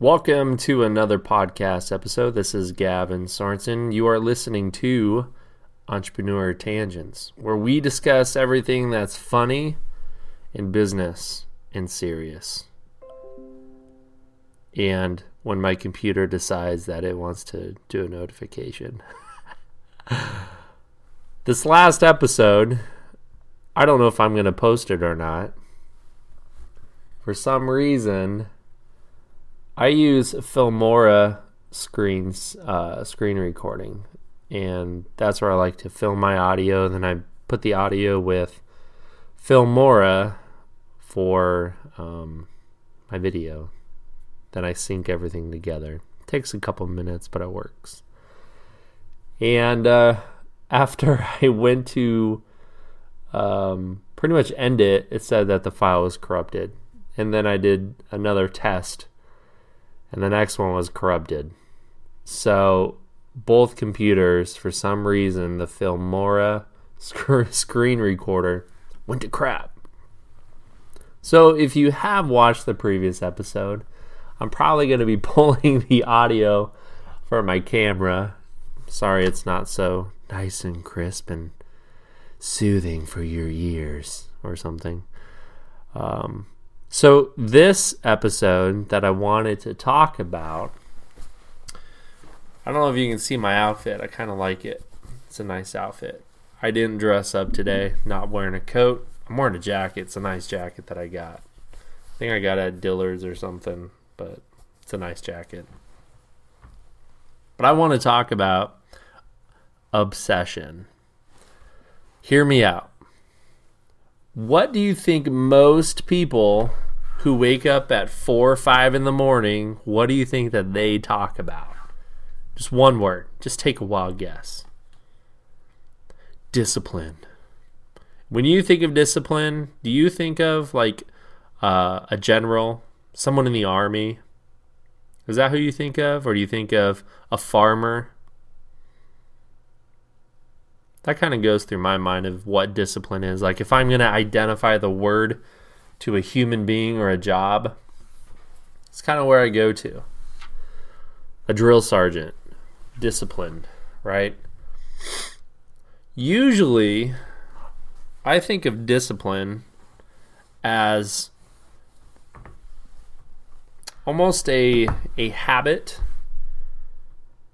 Welcome to another podcast episode. This is Gavin Sorensen. You are listening to Entrepreneur Tangents, where we discuss everything that's funny in business and serious. And when my computer decides that it wants to do a notification. This last episode, I don't know if I'm going to post it or not. For some reason, I use Filmora screen recording, and that's where I like to film my audio. Then I put the audio with Filmora for my video. Then I sync everything together. It takes a couple minutes, but it works. And after I went to pretty much end it, it said that the file was corrupted. And then I did another test, and the next one was corrupted. So both computers, for some reason, the Filmora screen recorder went to crap. So if you have watched the previous episode, I'm probably going to be pulling the audio for my camera. Sorry it's not so nice and crisp and soothing for your ears or something. So this episode that I wanted to talk about, I don't know if you can see my outfit. I kind of like it. It's a nice outfit. I didn't dress up today, not wearing a coat. I'm wearing a jacket. It's a nice jacket that I got. I think I got it at Dillard's or something, but it's a nice jacket. But I want to talk about obsession. Hear me out. What do you think most people who wake up at 4 or 5 in the morning, what do you think that they talk about? Just one word. Just take a wild guess. Discipline. When you think of discipline, do you think of like a general, someone in the army? Is that who you think of? Or do you think of a farmer? That kind of goes through my mind of what discipline is. Like if I'm going to identify the word to a human being or a job, it's kind of where I go to. A drill sergeant, disciplined, right? Usually, I think of discipline as almost a habit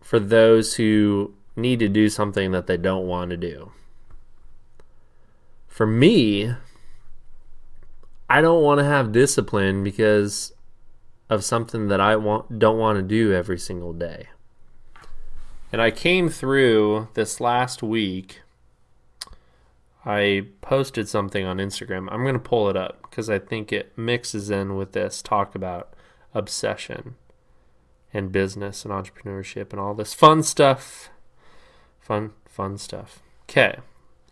for those who need to do something that they don't want to do. For me, I don't want to have discipline because of something that I don't want to do every single day. And I came through this last week. I posted something on Instagram. I'm going to pull it up because I think it mixes in with this talk about obsession and business and entrepreneurship and all this fun stuff. Fun stuff. Okay,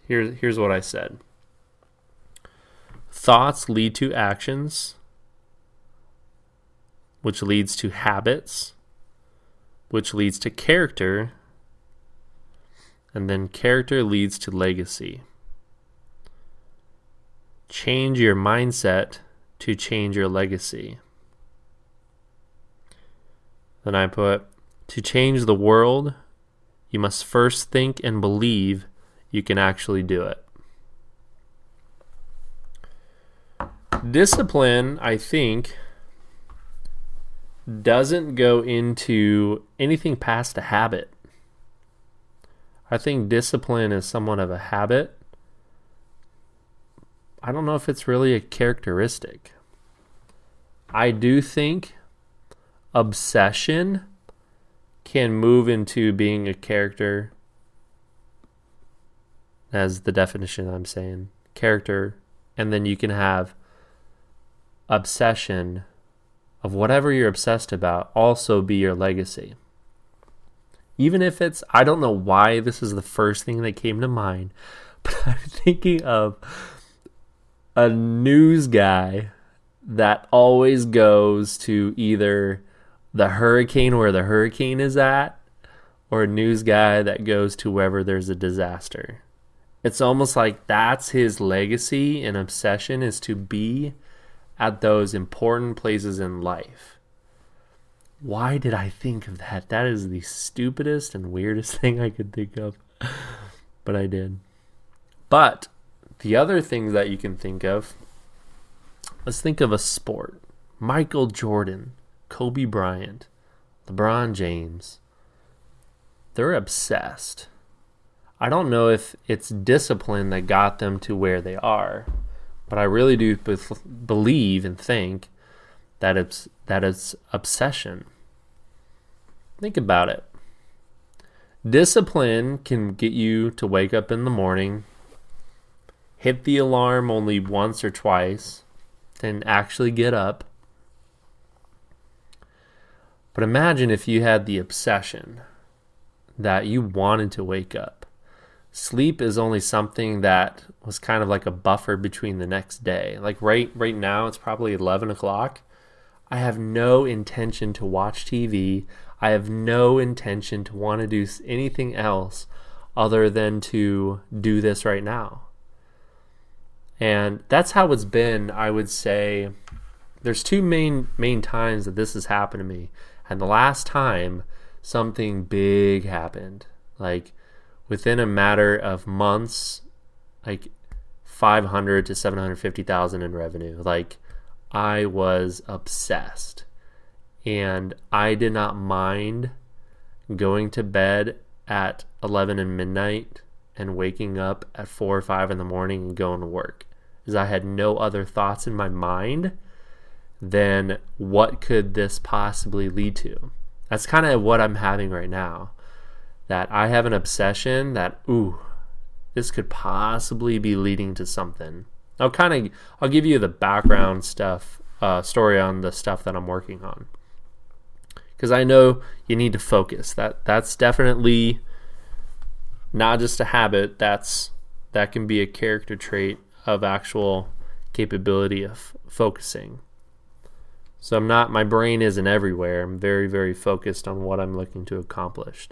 here's what I said. Thoughts lead to actions, which leads to habits, which leads to character, and then character leads to legacy. Change your mindset to change your legacy. Then I put, to change the world, you must first think and believe you can actually do it. Discipline, I think, doesn't go into anything past a habit. I think discipline is somewhat of a habit. I don't know if it's really a characteristic. I do think obsession can move into being a character, as the definition I'm saying, character, and then you can have obsession of whatever you're obsessed about also be your legacy. Even if it's, I don't know why this is the first thing that came to mind, but I'm thinking of a news guy that always goes to either the hurricane where the hurricane is at, or a news guy that goes to wherever there's a disaster. It's almost like that's his legacy and obsession, is to be at those important places in life. Why did I think of that? That is the stupidest and weirdest thing I could think of. But I did. But the other things that you can think of, let's think of a sport. Michael Jordan, Kobe Bryant, LeBron James. They're obsessed. I don't know if it's discipline that got them to where they are, but I really do believe and think that it's obsession. Think about it. Discipline can get you to wake up in the morning, hit the alarm only once or twice, then actually get up. But imagine if you had the obsession that you wanted to wake up. Sleep is only something that was kind of like a buffer between the next day. Like right now, it's probably 11 o'clock. I have no intention to watch TV. I have no intention to want to do anything else other than to do this right now. And that's how it's been, I would say. There's two main times that this has happened to me. And the last time, something big happened. Like within a matter of months, like 500 to 750,000 in revenue. Like I was obsessed. And I did not mind going to bed at 11 and midnight and waking up at 4 or 5 in the morning and going to work, because I had no other thoughts in my mind than what could this possibly lead to. That's kind of what I'm having right now, that I have an obsession that, this could possibly be leading to something. I'll give you the background stuff, story on the stuff that I'm working on, because I know you need to focus. That's definitely not just a habit. That can be a character trait of actual capability of focusing. So my brain isn't everywhere. I'm very, very focused on what I'm looking to accomplish.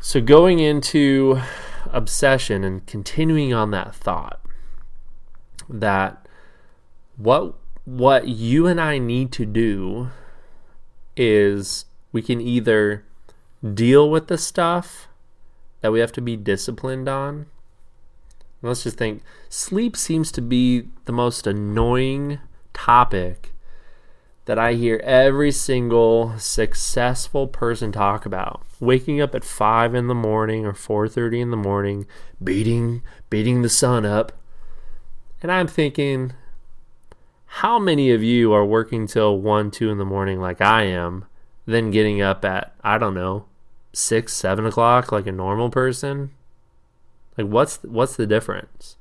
So going into obsession and continuing on that thought, that what you and I need to do is we can either deal with the stuff that we have to be disciplined on. And let's just think, sleep seems to be the most annoying topic that I hear every single successful person talk about. Waking up at 5 in the morning or 4:30 in the morning, beating the sun up. And I'm thinking, how many of you are working till 1, 2 in the morning like I am, then getting up at, 6, 7 o'clock like a normal person? Like what's the difference?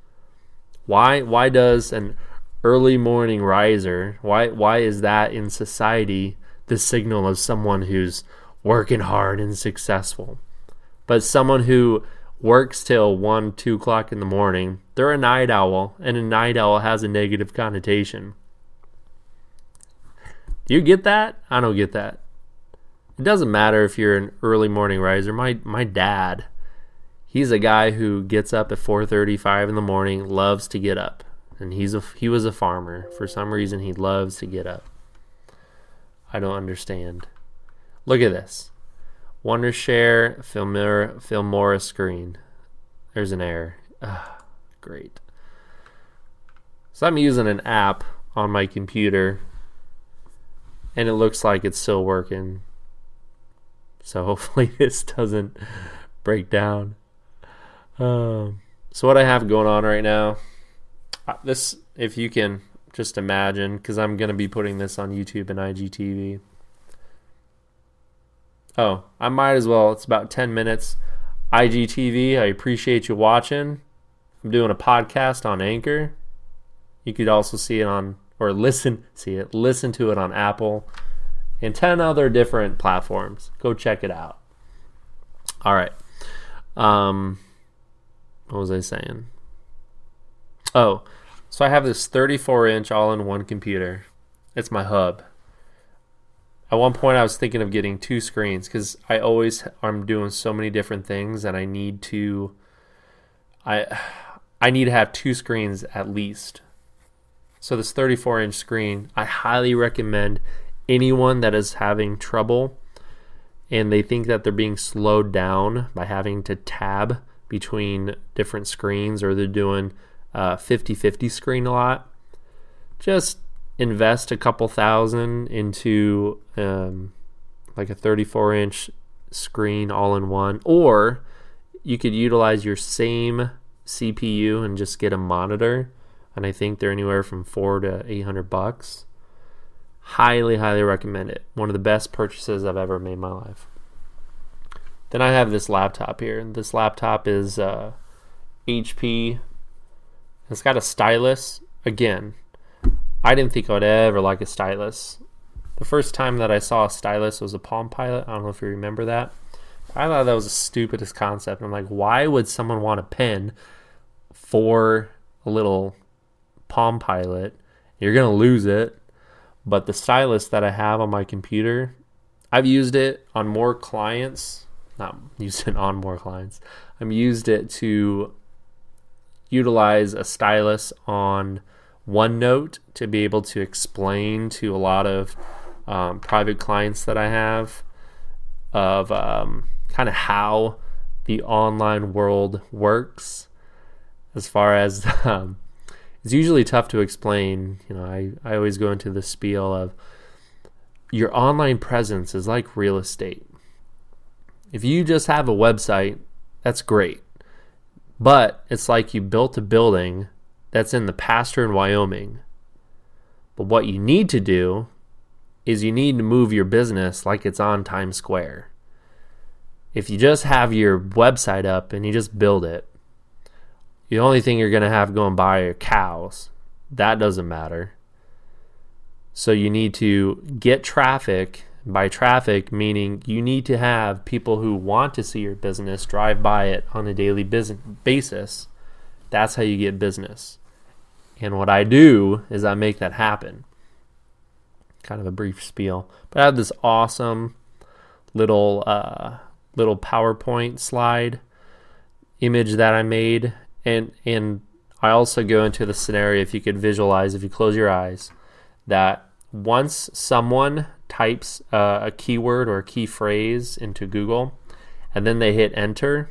Why does an early morning riser, why is that in society the signal of someone who's working hard and successful? But someone who works till 1, 2 o'clock in the morning, they're a night owl, and a night owl has a negative connotation. Do you get that? I don't get that. It doesn't matter if you're an early morning riser. My dad, he's a guy who gets up at 4:30, 5 in the morning, loves to get up. And he was a farmer. For some reason, he loves to get up. I don't understand. Look at this. Wondershare Filmora screen. There's an error. Great. So I'm using an app on my computer, and it looks like it's still working. So hopefully this doesn't break down. So what I have going on right now, this, if you can just imagine, because I'm going to be putting this on YouTube and IGTV. Oh, I might as well. It's about 10 minutes. IGTV, I appreciate you watching. I'm doing a podcast on Anchor. You could also listen to it on Apple and 10 other different platforms. Go check it out. All right. What was I saying? Oh, so I have this 34-inch all-in-one computer. It's my hub. At one point, I was thinking of getting 2 screens, because I'm doing so many different things, and I need to have 2 screens at least. So this 34-inch screen, I highly recommend anyone that is having trouble and they think that they're being slowed down by having to tab between different screens, or they're doing 50-50 screen a lot, just invest a couple thousand into like a 34-inch screen all-in-one, or you could utilize your same CPU and just get a monitor, and I think they're anywhere from $400 to $800. Highly recommend it. One of the best purchases I've ever made in my life. Then I have this laptop here. This laptop is HP. It's got a stylus. Again, I didn't think I would ever like a stylus. The first time that I saw a stylus was a Palm Pilot. I don't know if you remember that. I thought that was the stupidest concept. I'm like, why would someone want a pen for a little Palm Pilot? You're going to lose it. But the stylus that I have on my computer, I've used it on more clients. Not used it on more clients. I've used it to utilize a stylus on OneNote to be able to explain to a lot of private clients that I have of kind of how the online world works. As far as it's usually tough to explain. You know, I always go into the spiel of your online presence is like real estate. If you just have a website, that's great, but it's like you built a building that's in the pasture in Wyoming. But what you need to do is you need to move your business like it's on Times Square. If you just have your website up and you just build it, the only thing you're going to have going by are cows. That doesn't matter. So you need to get traffic. By traffic, meaning you need to have people who want to see your business drive by it on a daily basis. That's how you get business. And what I do is I make that happen. Kind of a brief spiel. But I have this awesome little PowerPoint slide image that I made. And I also go into the scenario, if you could visualize, if you close your eyes, that once someone types a keyword or a key phrase into Google and then they hit enter,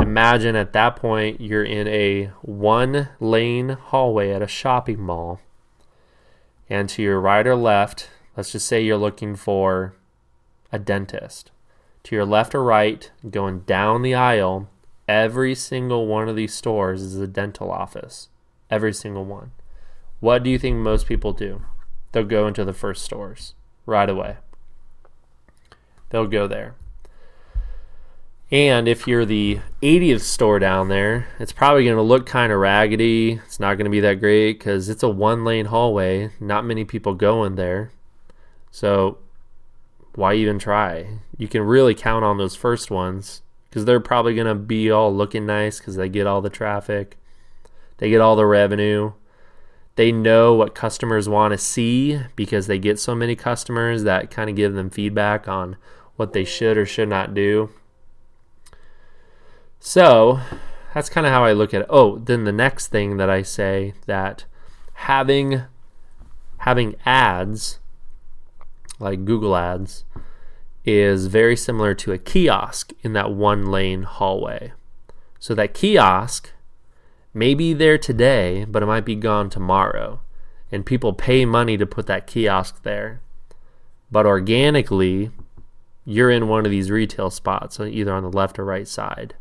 imagine at that point you're in a one-lane hallway at a shopping mall. And to your right or left, let's just say you're looking for a dentist. To your left or right, going down the aisle, every single one of these stores is a dental office. Every single one. What do you think most people do? They'll go into the first stores right away. They'll go there. And if you're the 80th store down there, it's probably going to look kind of raggedy. It's not going to be that great because it's a one-lane hallway. Not many people go in there. So why even try? You can really count on those first ones because they're probably going to be all looking nice because they get all the traffic. They get all the revenue. They know what customers want to see because they get so many customers that kind of give them feedback on what they should or should not do. So that's kind of how I look at it. Oh, then the next thing that I say, that having ads, like Google Ads, is very similar to a kiosk in that one-lane hallway. So that kiosk may be there today, but it might be gone tomorrow. And people pay money to put that kiosk there. But organically, you're in one of these retail spots, either on the left or right side.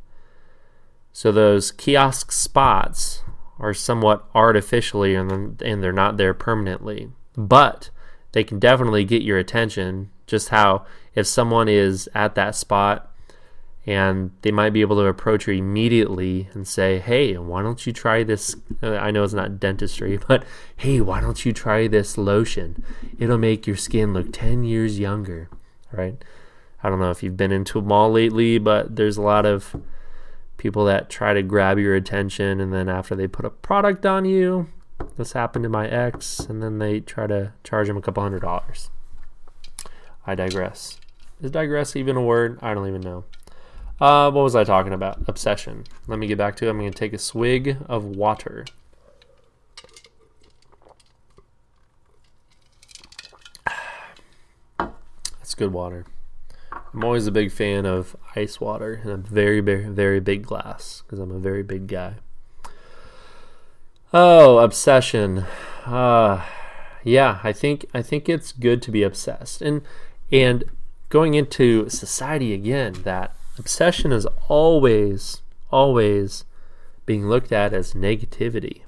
So those kiosk spots are somewhat artificially and they're not there permanently. But they can definitely get your attention, just how if someone is at that spot and they might be able to approach you immediately and say, hey, why don't you try this? I know it's not dentistry, but hey, why don't you try this lotion? It'll make your skin look 10 years younger, right? I don't know if you've been into a mall lately, but there's a lot of people that try to grab your attention, and then after they put a product on you, this happened to my ex, and then they try to charge him a couple $100. I digress. Is digress even a word? I don't even know. What was I talking about? Obsession. Let me get back to it. I'm going to take a swig of water. It's good water. I'm always a big fan of ice water in a very, very, very big glass because I'm a very big guy. Oh, obsession. Yeah, I think it's good to be obsessed. And going into society again, that obsession is always being looked at as negativity.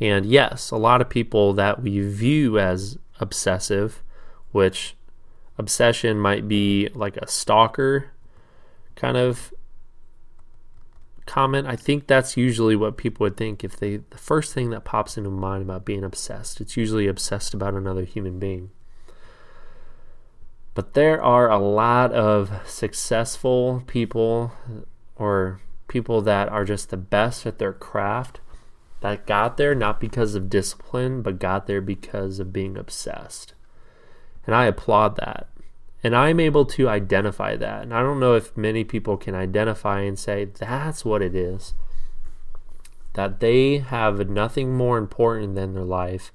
And yes, a lot of people that we view as obsessive, which obsession might be like a stalker kind of comment. I think that's usually what people would think if they, the first thing that pops into mind about being obsessed, it's usually obsessed about another human being. But there are a lot of successful people or people that are just the best at their craft that got there not because of discipline, but got there because of being obsessed. And I applaud that. And I'm able to identify that. And I don't know if many people can identify and say, that's what it is. That they have nothing more important than their life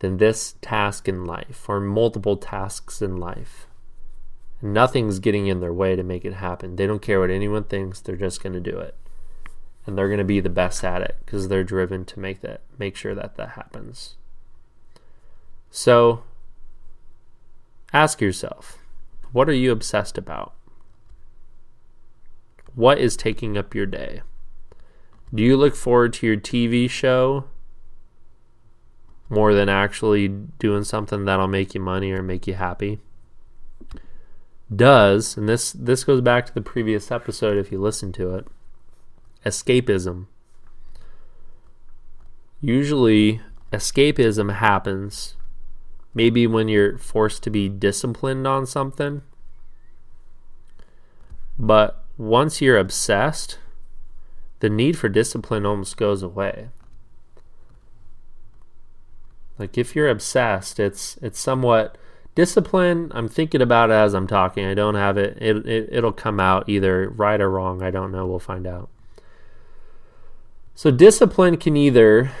than this task in life or multiple tasks in life. Nothing's getting in their way to make it happen. They don't care what anyone thinks. They're just going to do it. And they're going to be the best at it because they're driven to make sure that happens. So ask yourself, what are you obsessed about? What is taking up your day? Do you look forward to your TV show more than actually doing something that'll make you money or make you happy? Does, and this goes back to the previous episode if you listen to it, escapism. Usually escapism happens maybe when you're forced to be disciplined on something, but once you're obsessed, the need for discipline almost goes away. Like if you're obsessed, it's somewhat discipline. I'm thinking about it as I'm talking. I don't have it. It'll come out either right or wrong. I don't know. We'll find out. So discipline can either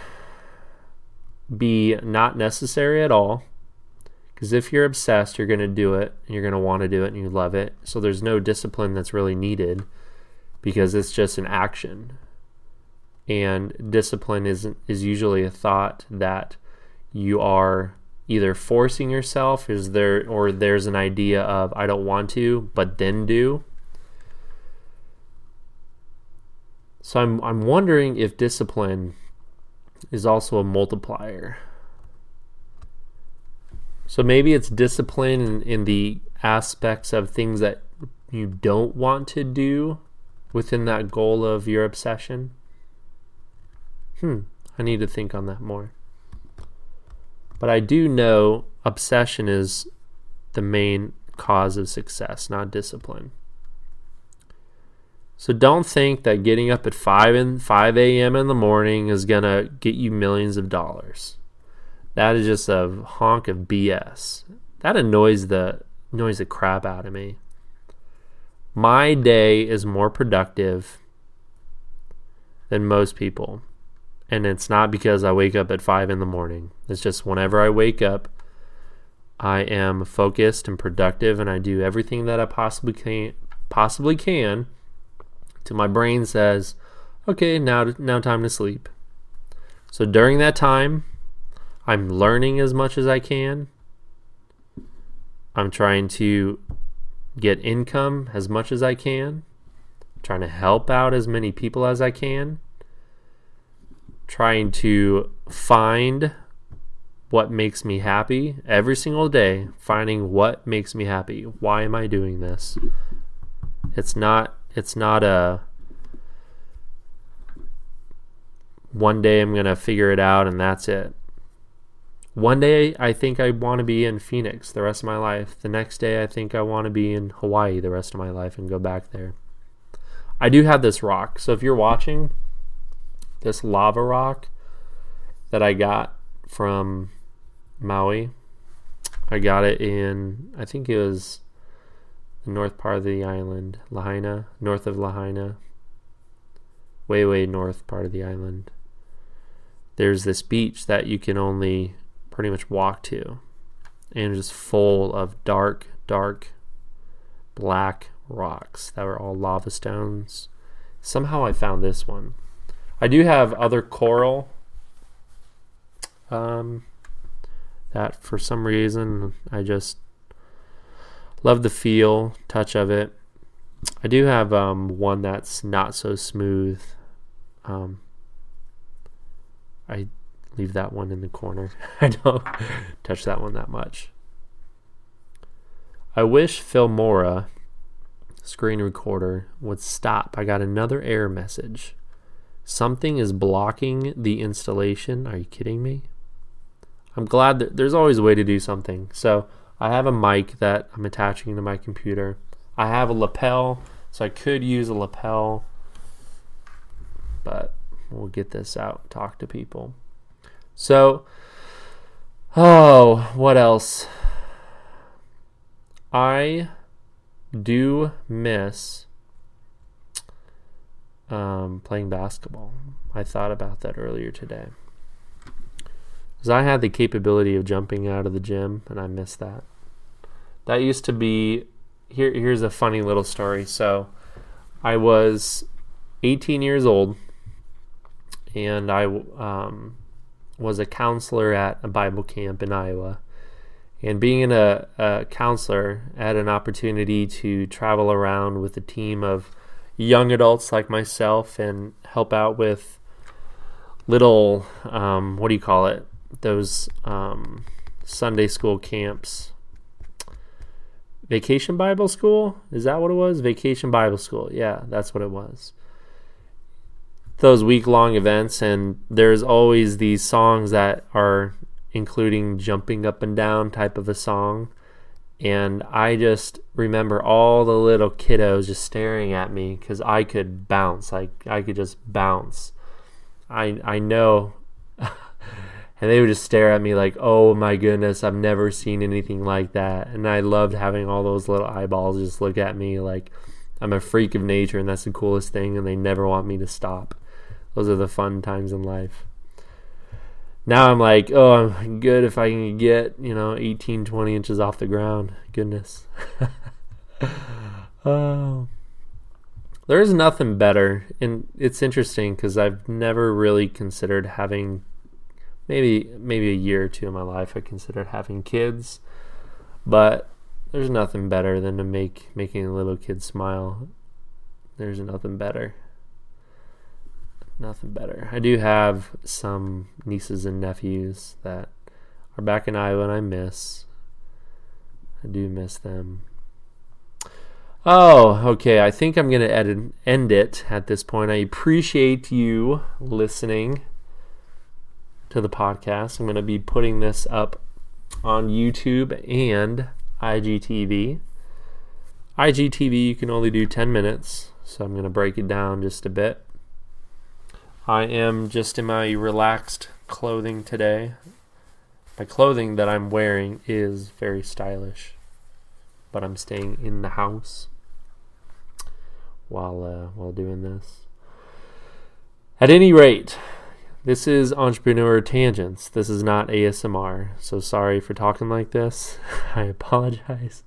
be not necessary at all, because if you're obsessed, you're going to do it, and you're going to want to do it, and you love it. So there's no discipline that's really needed because it's just an action. And discipline is usually a thought that you are either forcing yourself, or there's an idea of I don't want to, but then do. So I'm wondering if discipline is also a multiplier. So maybe it's discipline in the aspects of things that you don't want to do within that goal of your obsession. I need to think on that more. But I do know obsession is the main cause of success, not discipline. So don't think that getting up at 5 a.m. in the morning is going to get you millions of dollars. That is just a honk of BS. That annoys the crap out of me. My day is more productive than most people. And it's not because I wake up at 5 in the morning. It's just whenever I wake up, I am focused and productive and I do everything that I possibly can. So my brain says, okay, now time to sleep. So during that time, I'm learning as much as I can. I'm trying to get income as much as I can. I'm trying to help out as many people as I can. I'm trying to find what makes me happy every single day. Finding what makes me happy. Why am I doing this? It's not a one day I'm going to figure it out and that's it. One day I think I want to be in Phoenix the rest of my life. The next day I think I want to be in Hawaii the rest of my life and go back there. I do have this rock. So if you're watching, this lava rock that I got from Maui, I got it in, I think it was the north part of the island, Lahaina, north of Lahaina, way north part of the island. There's this beach that you can only pretty much walk to. and just full of dark, dark black rocks that were all lava stones. Somehow I found this one. I do have other coral that for some reason I just love the feel, touch of it. I do have one that's not so smooth. I leave that one in the corner. I don't touch that one that much. I wish Filmora screen recorder would stop. I got another error message. Something is blocking the installation. Are you kidding me? I'm glad that there's always a way to do something. So I have a mic that I'm attaching to my computer. I have a lapel, so I could use a lapel, but we'll get this out, talk to people. So, what else? I do miss playing basketball. I thought about that earlier today, because I had the capability of jumping out of the gym, and I miss that. That used to be, here's a funny little story. So I was 18 years old, and I was a counselor at a Bible camp in Iowa. And being a counselor, I had an opportunity to travel around with a team of young adults like myself and help out with little, what do you call it? Those Sunday school camps. Vacation Bible School? Is that what it was? Vacation Bible School. Yeah, that's what it was. Those week-long events, and there's always these songs that are including jumping up and down type of a song. And I just remember all the little kiddos just staring at me because I could bounce. I could just bounce. I know. And they would just stare at me like, oh my goodness, I've never seen anything like that. And I loved having all those little eyeballs just look at me like I'm a freak of nature and that's the coolest thing, and they never want me to stop. Those are the fun times in life. Now I'm like, oh, I'm good if I can get, 18, 20 inches off the ground. Goodness. Oh. There's nothing better. And it's interesting because I've never really considered having, maybe a year or two in my life, I considered having kids. But there's nothing better than to making a little kid smile. There's nothing better. Nothing better. I do have some nieces and nephews that are back in Iowa, and I do miss them. Oh, okay. I think I'm going to end it at this point. I appreciate you listening to the podcast. I'm going to be putting this up on YouTube and IGTV. IGTV, you can only do 10 minutes, so I'm going to break it down just a bit. I am just in my relaxed clothing today. My clothing that I'm wearing is very stylish, but I'm staying in the house while doing this. At any rate, this is Entrepreneur Tangents. This is not ASMR, so sorry for talking like this. I apologize.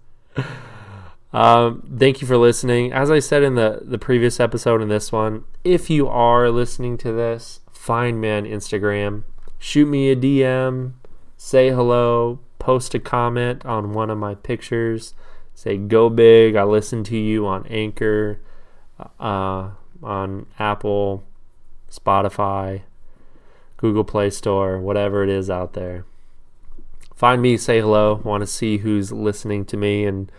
Thank you for listening. As I said in the previous episode and this one, if you are listening to this, find me on Instagram, shoot me a DM, say hello, post a comment on one of my pictures, say go big, I listen to you on Anchor, on Apple, Spotify, Google Play Store, whatever it is out there. Find me, say hello, want to see who's listening to me, and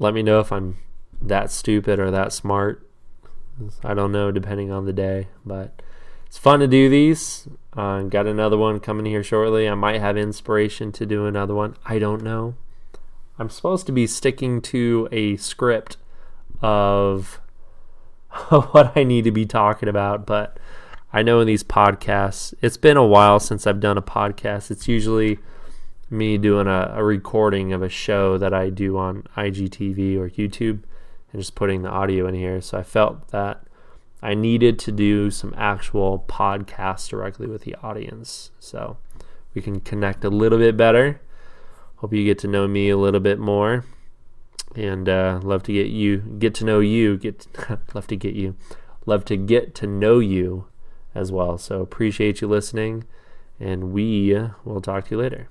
let me know if I'm that stupid or that smart. I don't know, depending on the day. But it's fun to do these. I've got another one coming here shortly. I might have inspiration to do another one. I don't know. I'm supposed to be sticking to a script of what I need to be talking about. But I know in these podcasts, it's been a while since I've done a podcast. It's usually me doing a recording of a show that I do on IGTV or YouTube and just putting the audio in here. So I felt that I needed to do some actual podcasts directly with the audience so we can connect a little bit better. Hope you get to know me a little bit more, and love to get to know you as well. So appreciate you listening, and we will talk to you later.